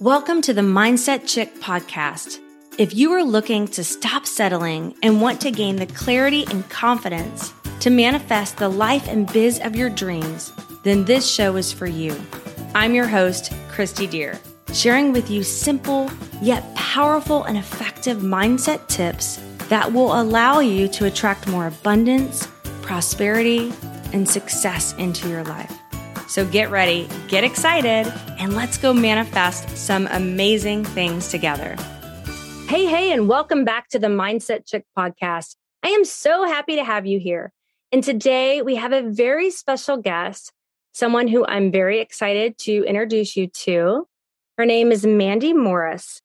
Welcome to the Mindset Chick podcast. If you are looking to stop settling and want to gain the clarity and confidence to manifest the life and biz of your dreams, then this show is for you. I'm your host, Christy Deer, sharing with you simple yet powerful and effective mindset tips that will allow you to attract more abundance, prosperity, and success into your life. So get ready, get excited, and let's go manifest some amazing things together. Hey, and welcome back to the Mindset Chick podcast. I am so happy to have you here. And today we have a very special guest, someone who I'm very excited to introduce you to. Her name is Mandy Morris.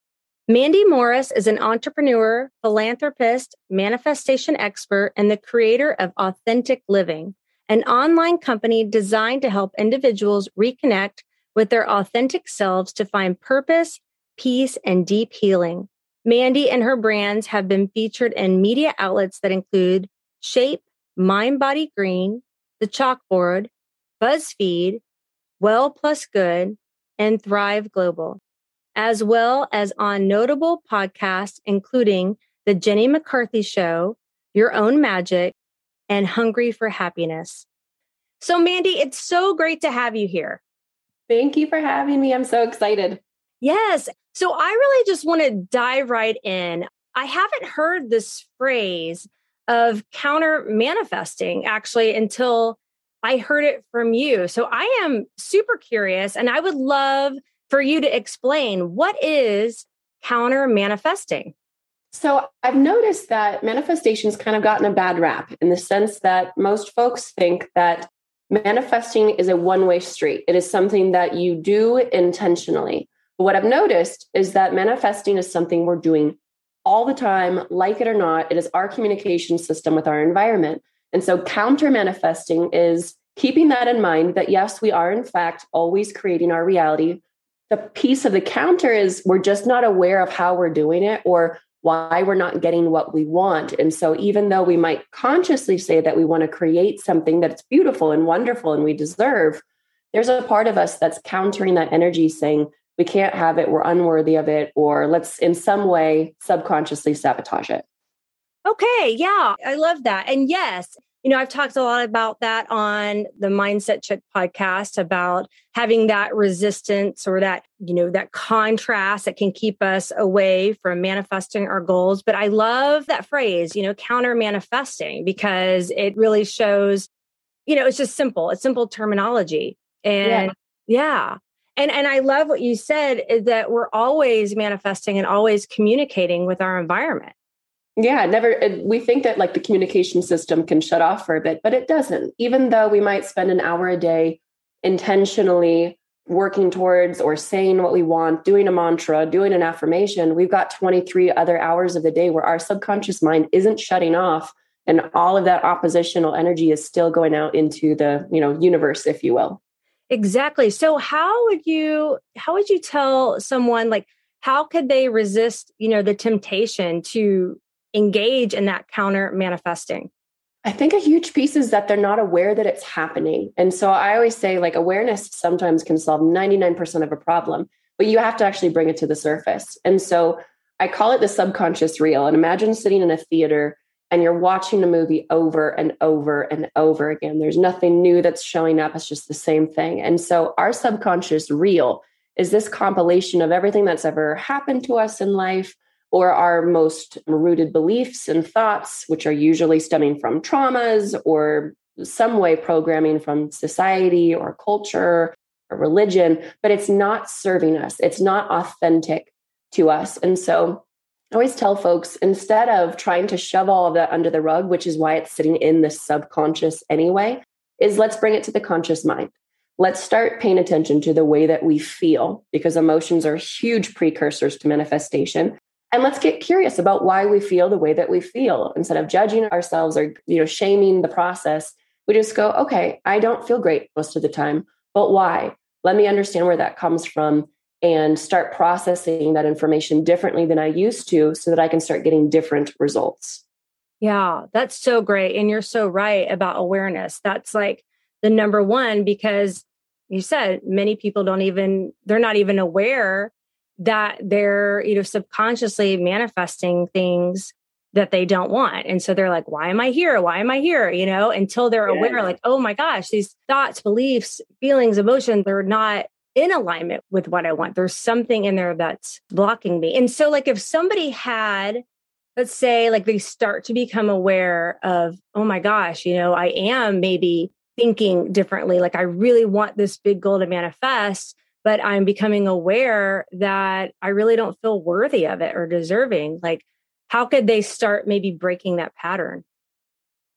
Mandy Morris is an entrepreneur, philanthropist, manifestation expert, and the creator of Authentic Living, an online company designed to help individuals reconnect with their authentic selves to find purpose, peace, and deep healing. Mandy and her brands have been featured in media outlets that include Shape, Mind Body Green, The Chalkboard, BuzzFeed, Well Plus Good, and Thrive Global, as well as on notable podcasts including The Jenny McCarthy Show, Your Own Magic, and Hungry for Happiness. So Mandy, it's so great to have you here. Thank you for having me. I'm so excited. Yes. So I really just want to dive right in. I haven't heard this phrase of counter manifesting actually until I heard it from you. So I am super curious and I would love for you to explain, what is counter manifesting? So I've noticed that manifestation's kind of gotten a bad rap in the sense that most folks think that manifesting is a one-way street. It is something that you do intentionally. But what I've noticed is that manifesting is something we're doing all the time, like it or not. It is our communication system with our environment. And so counter-manifesting is keeping that in mind that yes, we are in fact always creating our reality. The piece of the counter is we're just not aware of how we're doing it or why we're not getting what we want. And so even though we might consciously say that we want to create something that's beautiful and wonderful and we deserve, there's a part of us that's countering that energy saying, we can't have it, we're unworthy of it, or let's in some way subconsciously sabotage it. Okay, yeah, I love that. And yes, you know, I've talked a lot about that on the Mindset Chick podcast about having that resistance or that, you know, that contrast that can keep us away from manifesting our goals. But I love that phrase, you know, counter manifesting, because it really shows, you know, it's just simple. It's simple terminology. And yeah. And I love what you said is that we're always manifesting and always communicating with our environment. Yeah, we think that like the communication system can shut off for a bit, but it doesn't. Even though we might spend an hour a day intentionally working towards or saying what we want, doing a mantra, doing an affirmation, we've got 23 other hours of the day where our subconscious mind isn't shutting off and all of that oppositional energy is still going out into the, you know, universe, if you will. Exactly. So how would you tell someone, like, how could they resist, you know, the temptation to engage in that counter manifesting? I think a huge piece is that they're not aware that it's happening. And so I always say, like, awareness sometimes can solve 99% of a problem, but you have to actually bring it to the surface. And so I call it the subconscious reel. And imagine sitting in a theater and you're watching a movie over and over and over again. There's nothing new that's showing up. It's just the same thing. And so our subconscious reel is this compilation of everything that's ever happened to us in life, or our most rooted beliefs and thoughts, which are usually stemming from traumas or some way programming from society or culture or religion, but it's not serving us. It's not authentic to us. And so I always tell folks, instead of trying to shove all of that under the rug, which is why it's sitting in the subconscious anyway, is let's bring it to the conscious mind. Let's start paying attention to the way that we feel, because emotions are huge precursors to manifestation. And let's get curious about why we feel the way that we feel. Instead of judging ourselves or, you know, shaming the process, we just go, okay, I don't feel great most of the time, but why? Let me understand where that comes from and start processing that information differently than I used to so that I can start getting different results. Yeah, that's so great. And you're so right about awareness. That's like the number one, because you said many people they're not even aware that they're, you know, subconsciously manifesting things that they don't want. And so they're like, why am I here? Why am I here? You know, until they're aware, like, oh my gosh, these thoughts, beliefs, feelings, emotions, they're not in alignment with what I want. There's something in there that's blocking me. And so like, if somebody had, let's say like they start to become aware of, oh my gosh, you know, I am maybe thinking differently. Like I really want this big goal to manifest, but I'm becoming aware that I really don't feel worthy of it or deserving. Like, how could they start maybe breaking that pattern?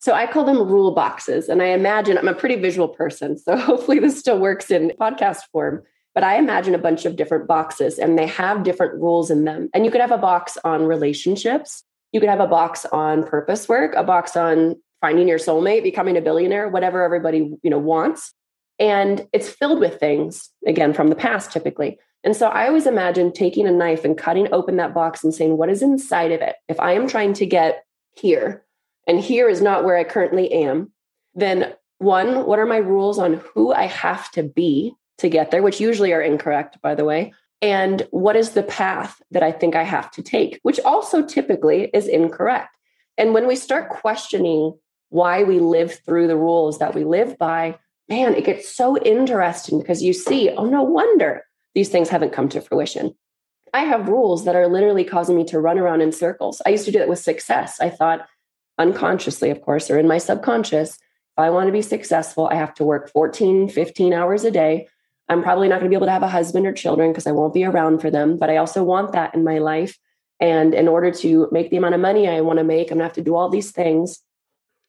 So I call them rule boxes. And I imagine, I'm a pretty visual person, so hopefully this still works in podcast form, but I imagine a bunch of different boxes and they have different rules in them. And you could have a box on relationships. You could have a box on purpose work, a box on finding your soulmate, becoming a billionaire, whatever everybody, you know, wants. And it's filled with things, again, from the past typically. And so I always imagine taking a knife and cutting open that box and saying, what is inside of it? If I am trying to get here, and here is not where I currently am, then one, what are my rules on who I have to be to get there, which usually are incorrect, by the way. And what is the path that I think I have to take, which also typically is incorrect. And when we start questioning why we live through the rules that we live by, man, it gets so interesting because you see, oh, no wonder these things haven't come to fruition. I have rules that are literally causing me to run around in circles. I used to do that with success. I thought unconsciously, of course, or in my subconscious, if I want to be successful, I have to work 14, 15 hours a day. I'm probably not going to be able to have a husband or children because I won't be around for them, but I also want that in my life. And in order to make the amount of money I want to make, I'm going to have to do all these things.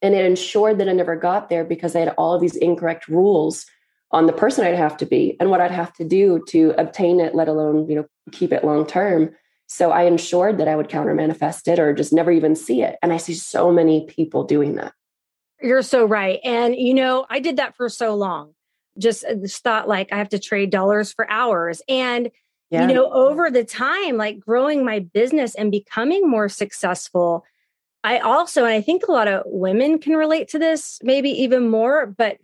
And it ensured that I never got there because I had all of these incorrect rules on the person I'd have to be and what I'd have to do to obtain it, let alone, you know, keep it long-term. So I ensured that I would counter-manifest it or just never even see it. And I see so many people doing that. You're so right. And, you know, I did that for so long. Just thought like I have to trade dollars for hours. And, you know, over the time, like growing my business and becoming more successful, I also, and I think a lot of women can relate to this, maybe even more, but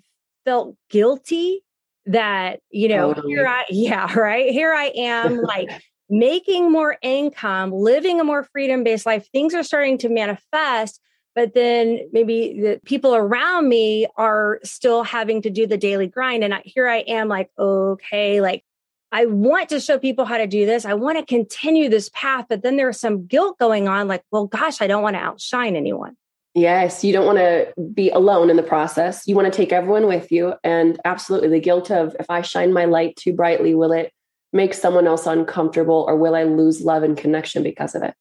felt guilty that, you know, Here I am like making more income, living a more freedom-based life. Things are starting to manifest, but then maybe the people around me are still having to do the daily grind. And here I am like, okay, like I want to show people how to do this. I want to continue this path, but then there's some guilt going on. Like, well, gosh, I don't want to outshine anyone. Yes. You don't want to be alone in the process. You want to take everyone with you. And absolutely the guilt of, if I shine my light too brightly, will it make someone else uncomfortable or will I lose love and connection because of it?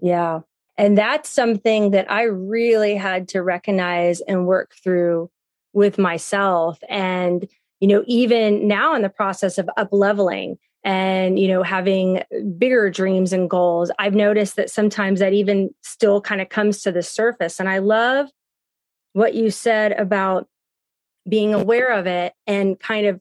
Yeah. And that's something that I really had to recognize and work through with myself. And, you know, even now in the process of up-leveling and, you know, having bigger dreams and goals, I've noticed that sometimes that even still kind of comes to the surface. And I love what you said about being aware of it and kind of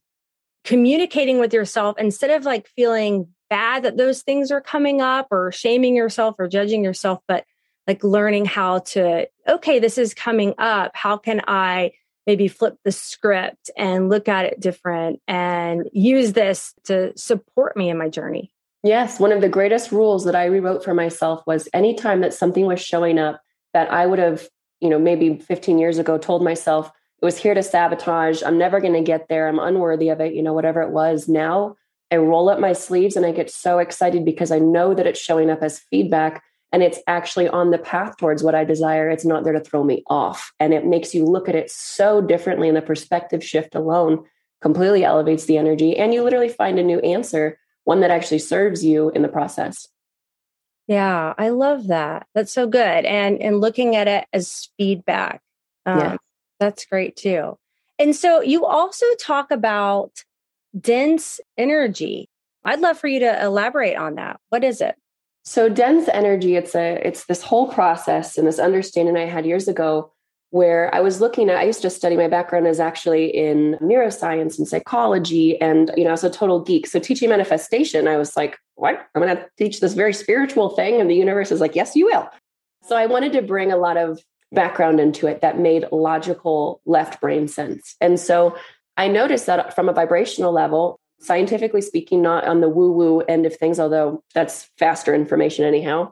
communicating with yourself instead of like feeling bad that those things are coming up or shaming yourself or judging yourself, but like learning how to, okay, this is coming up. How can I maybe flip the script and look at it different and use this to support me in my journey? Yes. One of the greatest rules that I rewrote for myself was anytime that something was showing up that I would have, you know, maybe 15 years ago told myself it was here to sabotage. I'm never going to get there. I'm unworthy of it. You know, whatever it was. Now I roll up my sleeves and I get so excited because I know that it's showing up as feedback and it's actually on the path towards what I desire. It's not there to throw me off. And it makes you look at it so differently, and the perspective shift alone completely elevates the energy. And you literally find a new answer, one that actually serves you in the process. Yeah, I love that. That's so good. And looking at it as feedback, that's great too. And so you also talk about dense energy. I'd love for you to elaborate on that. What is it? So dense energy, it's this whole process and this understanding I had years ago where I was looking at, I used to study, my background is actually in neuroscience and psychology. And, you know, I was a total geek. So teaching manifestation, I was like, what? I'm going to teach this very spiritual thing. And the universe is like, yes, you will. So I wanted to bring a lot of background into it that made logical left brain sense. And so I noticed that from a vibrational level, scientifically speaking, not on the woo-woo end of things, although that's faster information anyhow.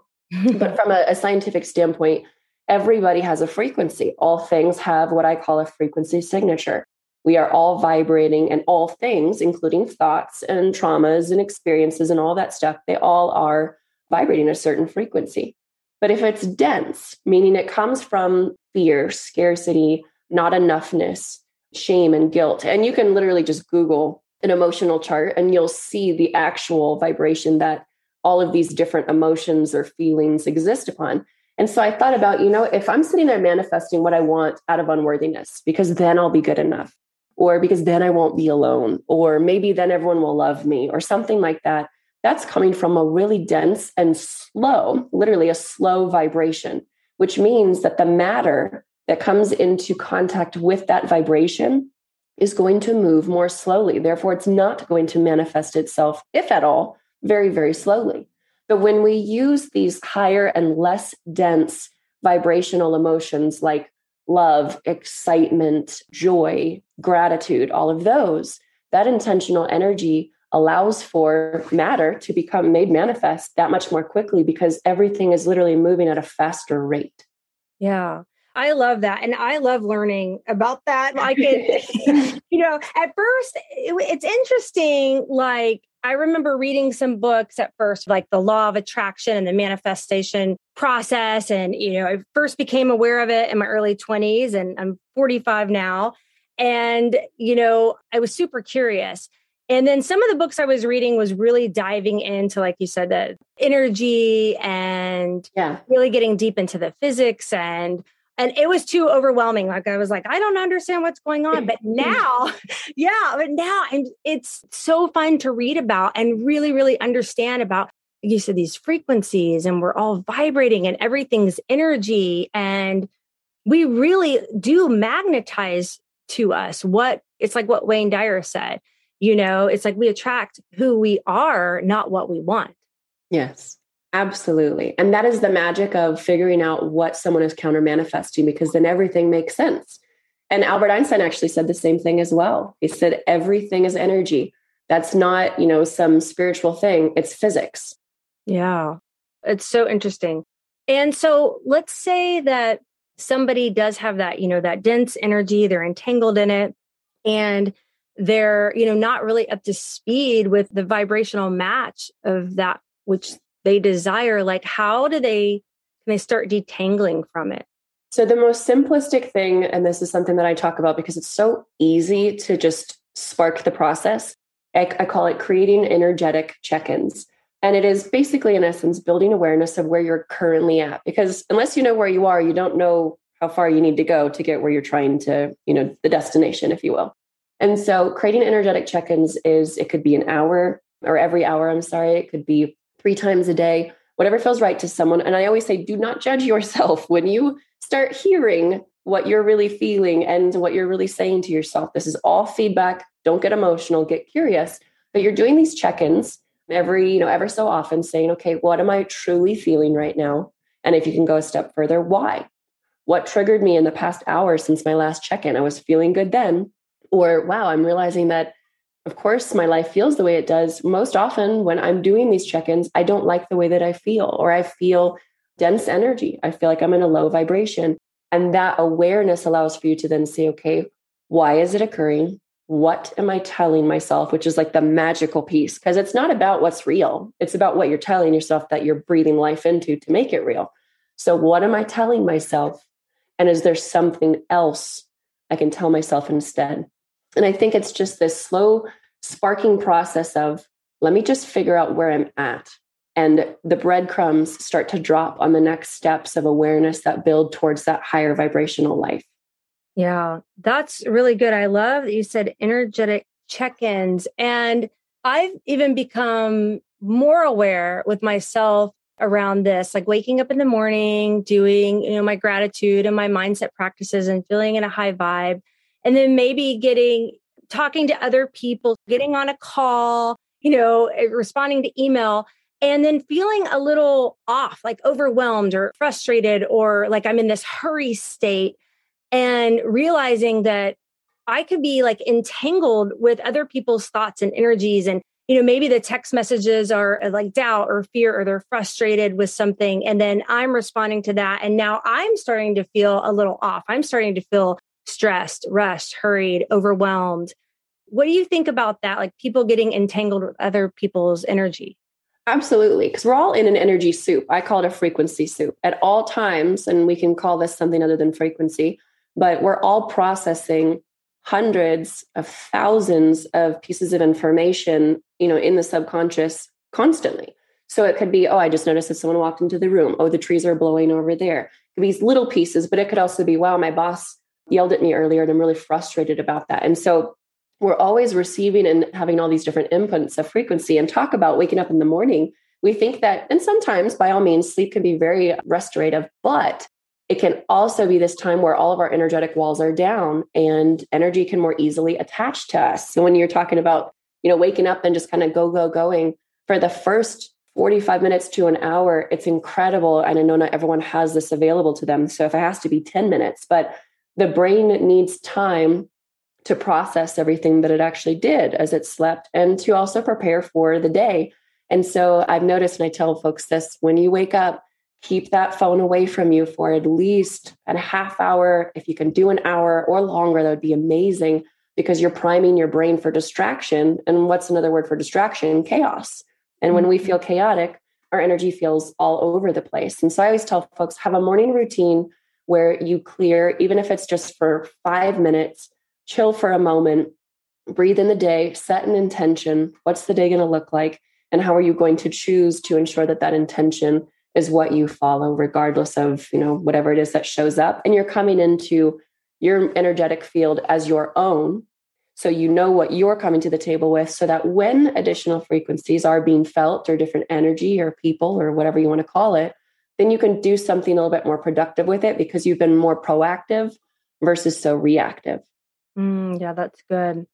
But from a scientific standpoint, everybody has a frequency. All things have what I call a frequency signature. We are all vibrating, and all things, including thoughts and traumas and experiences and all that stuff, they all are vibrating a certain frequency. But if it's dense, meaning it comes from fear, scarcity, not enoughness, shame, and guilt, and you can literally just Google an emotional chart and you'll see the actual vibration that all of these different emotions or feelings exist upon. And so I thought about, you know, if I'm sitting there manifesting what I want out of unworthiness, because then I'll be good enough, or because then I won't be alone, or maybe then everyone will love me, or something like that, that's coming from a really dense and slow, literally a slow vibration, which means that the matter that comes into contact with that vibration is going to move more slowly. Therefore, it's not going to manifest itself, if at all, very, very slowly. But when we use these higher and less dense vibrational emotions like love, excitement, joy, gratitude, all of those, that intentional energy allows for matter to become made manifest that much more quickly, because everything is literally moving at a faster rate. Yeah. I love that. And I love learning about that. I could, you know, at first it's interesting. Like I remember reading some books at first, like the law of attraction and the manifestation process. And, you know, I first became aware of it in my early 20s, and I'm 45 now. And, you know, I was super curious. And then some of the books I was reading was really diving into, like you said, the energy and really getting deep into the physics. And it was too overwhelming. Like I was like, I don't understand what's going on. But now, and it's so fun to read about and really, really understand about, like you said, these frequencies, and we're all vibrating and everything's energy. And we really do magnetize to us what it's like what Wayne Dyer said. You know, it's like we attract who we are, not what we want. Yes, absolutely. And that is the magic of figuring out what someone is counter-manifesting, because then everything makes sense. And Albert Einstein actually said the same thing as well. He said, everything is energy. That's not, you know, some spiritual thing. It's physics. Yeah, it's so interesting. And so let's say that somebody does have that, you know, that dense energy, they're entangled in it, and they're, you know, not really up to speed with the vibrational match of that which they desire. Like, how do they, can they start detangling from it? So the most simplistic thing, and this is something that I talk about because it's so easy to just spark the process. I call it creating energetic check-ins. And it is basically, in essence, building awareness of where you're currently at, because unless you know where you are, you don't know how far you need to go to get where you're trying to, you know, the destination, if you will. And so creating energetic check-ins is, it could be an hour or every hour, it could be 3 times a day, whatever feels right to someone. And I always say, do not judge yourself when you start hearing what you're really feeling and what you're really saying to yourself. This is all feedback. Don't get emotional, get curious. But you're doing these check-ins every, you know, ever so often, saying, okay, what am I truly feeling right now? And if you can go a step further, why? What triggered me in the past hour since my last check-in? I was feeling good then. Or, wow, I'm realizing that, of course, my life feels the way it does. Most often when I'm doing these check-ins, I don't like the way that I feel, or I feel dense energy. I feel like I'm in a low vibration. And that awareness allows for you to then say, okay, why is it occurring? What am I telling myself? Which is like the magical piece, because it's not about what's real. It's about what you're telling yourself that you're breathing life into to make it real. So what am I telling myself? And is there something else I can tell myself instead? And I think it's just this slow sparking process of, let me just figure out where I'm at. And the breadcrumbs start to drop on the next steps of awareness that build towards that higher vibrational life. Yeah, that's really good. I love that you said energetic check-ins. And I've even become more aware with myself around this, like waking up in the morning, doing, you know, my gratitude and my mindset practices and feeling in a high vibe. And then maybe talking to other people, getting on a call, you know, responding to email, and then feeling a little off, like overwhelmed or frustrated, or like I'm in this hurry state, and realizing that I could be like entangled with other people's thoughts and energies. And, you know, maybe the text messages are like doubt or fear, or they're frustrated with something. And then I'm responding to that. And now I'm starting to feel a little off. I'm starting to feel stressed, rushed, hurried, overwhelmed. What do you think about that? Like people getting entangled with other people's energy? Absolutely. Because we're all in an energy soup. I call it a frequency soup at all times. And we can call this something other than frequency, but we're all processing hundreds of thousands of pieces of information, you know, in the subconscious constantly. So it could be, oh, I just noticed that someone walked into the room. Oh, the trees are blowing over there. These little pieces, but it could also be, wow, my boss yelled at me earlier and I'm really frustrated about that. And so we're always receiving and having all these different inputs of frequency. And talk about waking up in the morning. We think that, and sometimes by all means, sleep can be very restorative, but it can also be this time where all of our energetic walls are down and energy can more easily attach to us. So when you're talking about, you know, waking up and just kind of going for the first 45 minutes to an hour, it's incredible. And I know not everyone has this available to them. So if it has to be 10 minutes, but the brain needs time to process everything that it actually did as it slept and to also prepare for the day. And so I've noticed, and I tell folks this, when you wake up, keep that phone away from you for at least a half hour. If you can do an hour or longer, that would be amazing, because you're priming your brain for distraction. And what's another word for distraction? Chaos. And when we feel chaotic, our energy feels all over the place. And so I always tell folks, have a morning routine where you clear, even if it's just for 5 minutes, chill for a moment, breathe in the day, set an intention. What's the day going to look like? And how are you going to choose to ensure that that intention is what you follow, regardless of, you know, whatever it is that shows up? And you're coming into your energetic field as your own. So you know what you're coming to the table with, so that when additional frequencies are being felt, or different energy or people or whatever you want to call it, then you can do something a little bit more productive with it, because you've been more proactive versus so reactive. Yeah, that's good.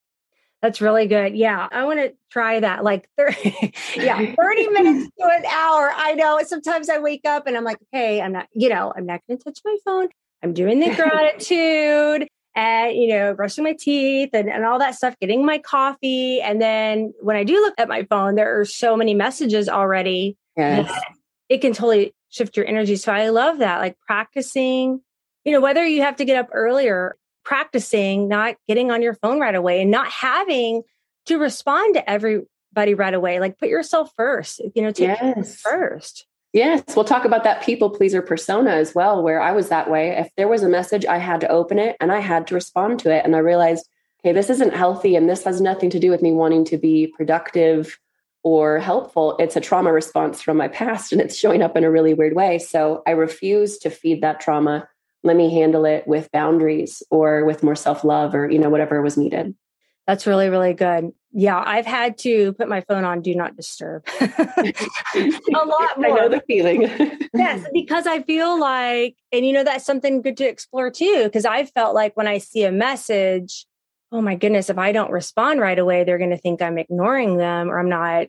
That's really good. Yeah. I want to try that. Like 30 minutes to an hour. I know sometimes I wake up and I'm like, okay, I'm not going to touch my phone. I'm doing the gratitude and, you know, brushing my teeth and all that stuff, getting my coffee. And then when I do look at my phone, there are so many messages already. Yes. It can totally shift your energy. So I love that. Like practicing, you know, whether you have to get up earlier, practicing not getting on your phone right away and not having to respond to everybody right away. Like put yourself first, you know, take yes. first. Yes. We'll talk about that people pleaser persona as well, where I was that way. If there was a message, I had to open it and I had to respond to it. And I realized, okay, this isn't healthy. And this has nothing to do with me wanting to be productive or helpful. It's a trauma response from my past and it's showing up in a really weird way. So I refuse to feed that trauma. Let me handle it with boundaries or with more self-love or, you know, whatever was needed. That's really, really good. Yeah. I've had to put my phone on do not disturb a lot more. I know the feeling. Yes, because I feel like, and you know, that's something good to explore too, because I felt like when I see a message, oh my goodness, if I don't respond right away, they're going to think I'm ignoring them or I'm not,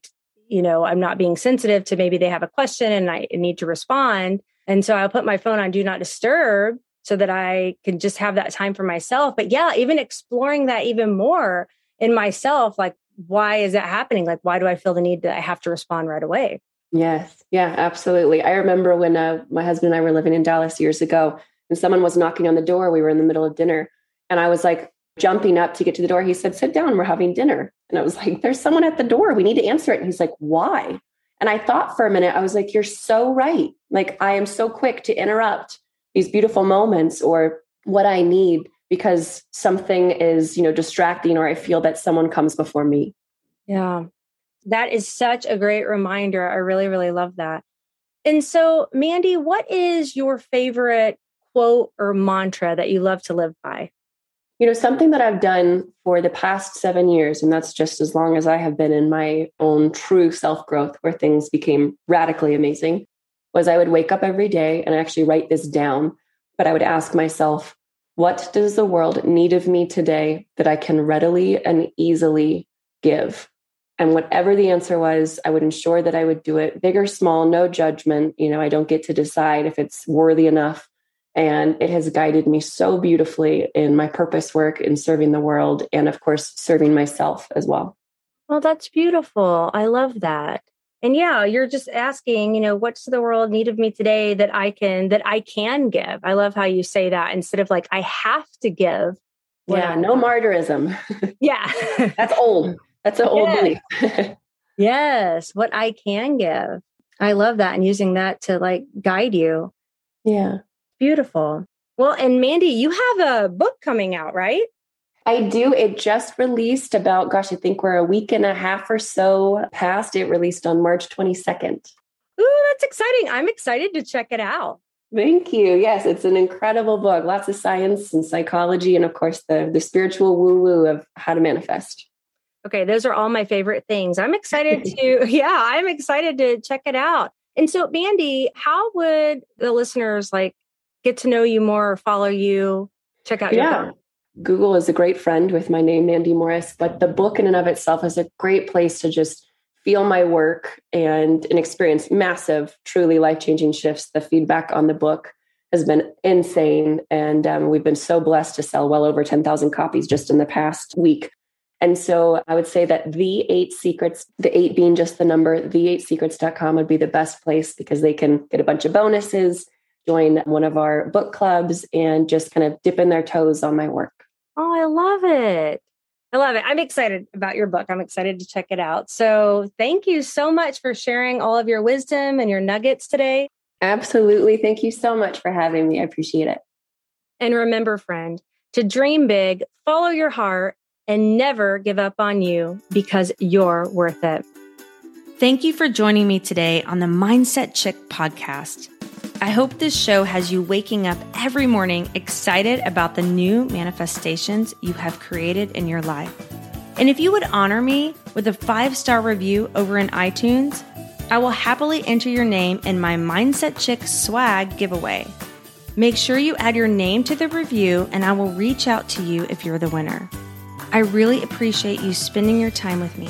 you know, I'm not being sensitive to maybe they have a question and I need to respond. And so I'll put my phone on do not disturb, so that I can just have that time for myself. But yeah, even exploring that even more in myself, like, why is that happening? Like, why do I feel the need that I have to respond right away? Yes. Yeah, absolutely. I remember when my husband and I were living in Dallas years ago and someone was knocking on the door. We were in the middle of dinner and I was like jumping up to get to the door. He said, sit down, we're having dinner. And I was like, there's someone at the door. We need to answer it. And he's like, why? And I thought for a minute, I was like, you're so right. Like, I am so quick to interrupt these beautiful moments or what I need because something is, you know, distracting, or I feel that someone comes before me. Yeah. That is such a great reminder. I really, really love that. And so, Mandy, what is your favorite quote or mantra that you love to live by? You know, something that I've done for the past 7 years, and that's just as long as I have been in my own true self-growth where things became radically amazing, was I would wake up every day and actually write this down, but I would ask myself, what does the world need of me today that I can readily and easily give? And whatever the answer was, I would ensure that I would do it big or small, no judgment. You know, I don't get to decide if it's worthy enough. And it has guided me so beautifully in my purpose work, in serving the world, and of course, serving myself as well. Well, that's beautiful. I love that. And yeah, you're just asking, you know, what's the world need of me today that I can give? I love how you say that instead of like, I have to give. Yeah, no martyrism. Yeah. That's old. That's an old belief. Yes, what I can give. I love that. And using that to like guide you. Yeah. Beautiful. Well, and Mandy, you have a book coming out, right? I do. It just released about, I think we're a week and a half or so past. It released on March 22nd. Ooh, that's exciting. I'm excited to check it out. Thank you. Yes, it's an incredible book. Lots of science and psychology and of course the spiritual woo-woo of how to manifest. Okay, those are all my favorite things. I'm excited to, I'm excited to check it out. And so, Mandy, how would the listeners like get to know you more or follow you, check out your book? Google is a great friend with my name, Mandy Morris, but the book in and of itself is a great place to just feel my work and experience massive, truly life-changing shifts. The feedback on the book has been insane. And we've been so blessed to sell well over 10,000 copies just in the past week. And so I would say that The 8 Secrets, the 8 being just the number, the8secrets.com would be the best place because they can get a bunch of bonuses, join one of our book clubs, and just kind of dip in their toes on my work. Oh, I love it. I love it. I'm excited about your book. I'm excited to check it out. So thank you so much for sharing all of your wisdom and your nuggets today. Absolutely. Thank you so much for having me. I appreciate it. And remember, friend, to dream big, follow your heart, and never give up on you because you're worth it. Thank you for joining me today on the Mindset Chick podcast. I hope this show has you waking up every morning excited about the new manifestations you have created in your life. And if you would honor me with a 5-star review over in iTunes, I will happily enter your name in my Mindset Chick swag giveaway. Make sure you add your name to the review and I will reach out to you if you're the winner. I really appreciate you spending your time with me.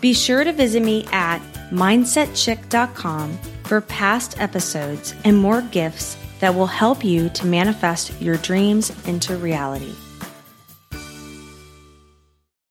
Be sure to visit me at mindsetchick.com for past episodes and more gifts that will help you to manifest your dreams into reality.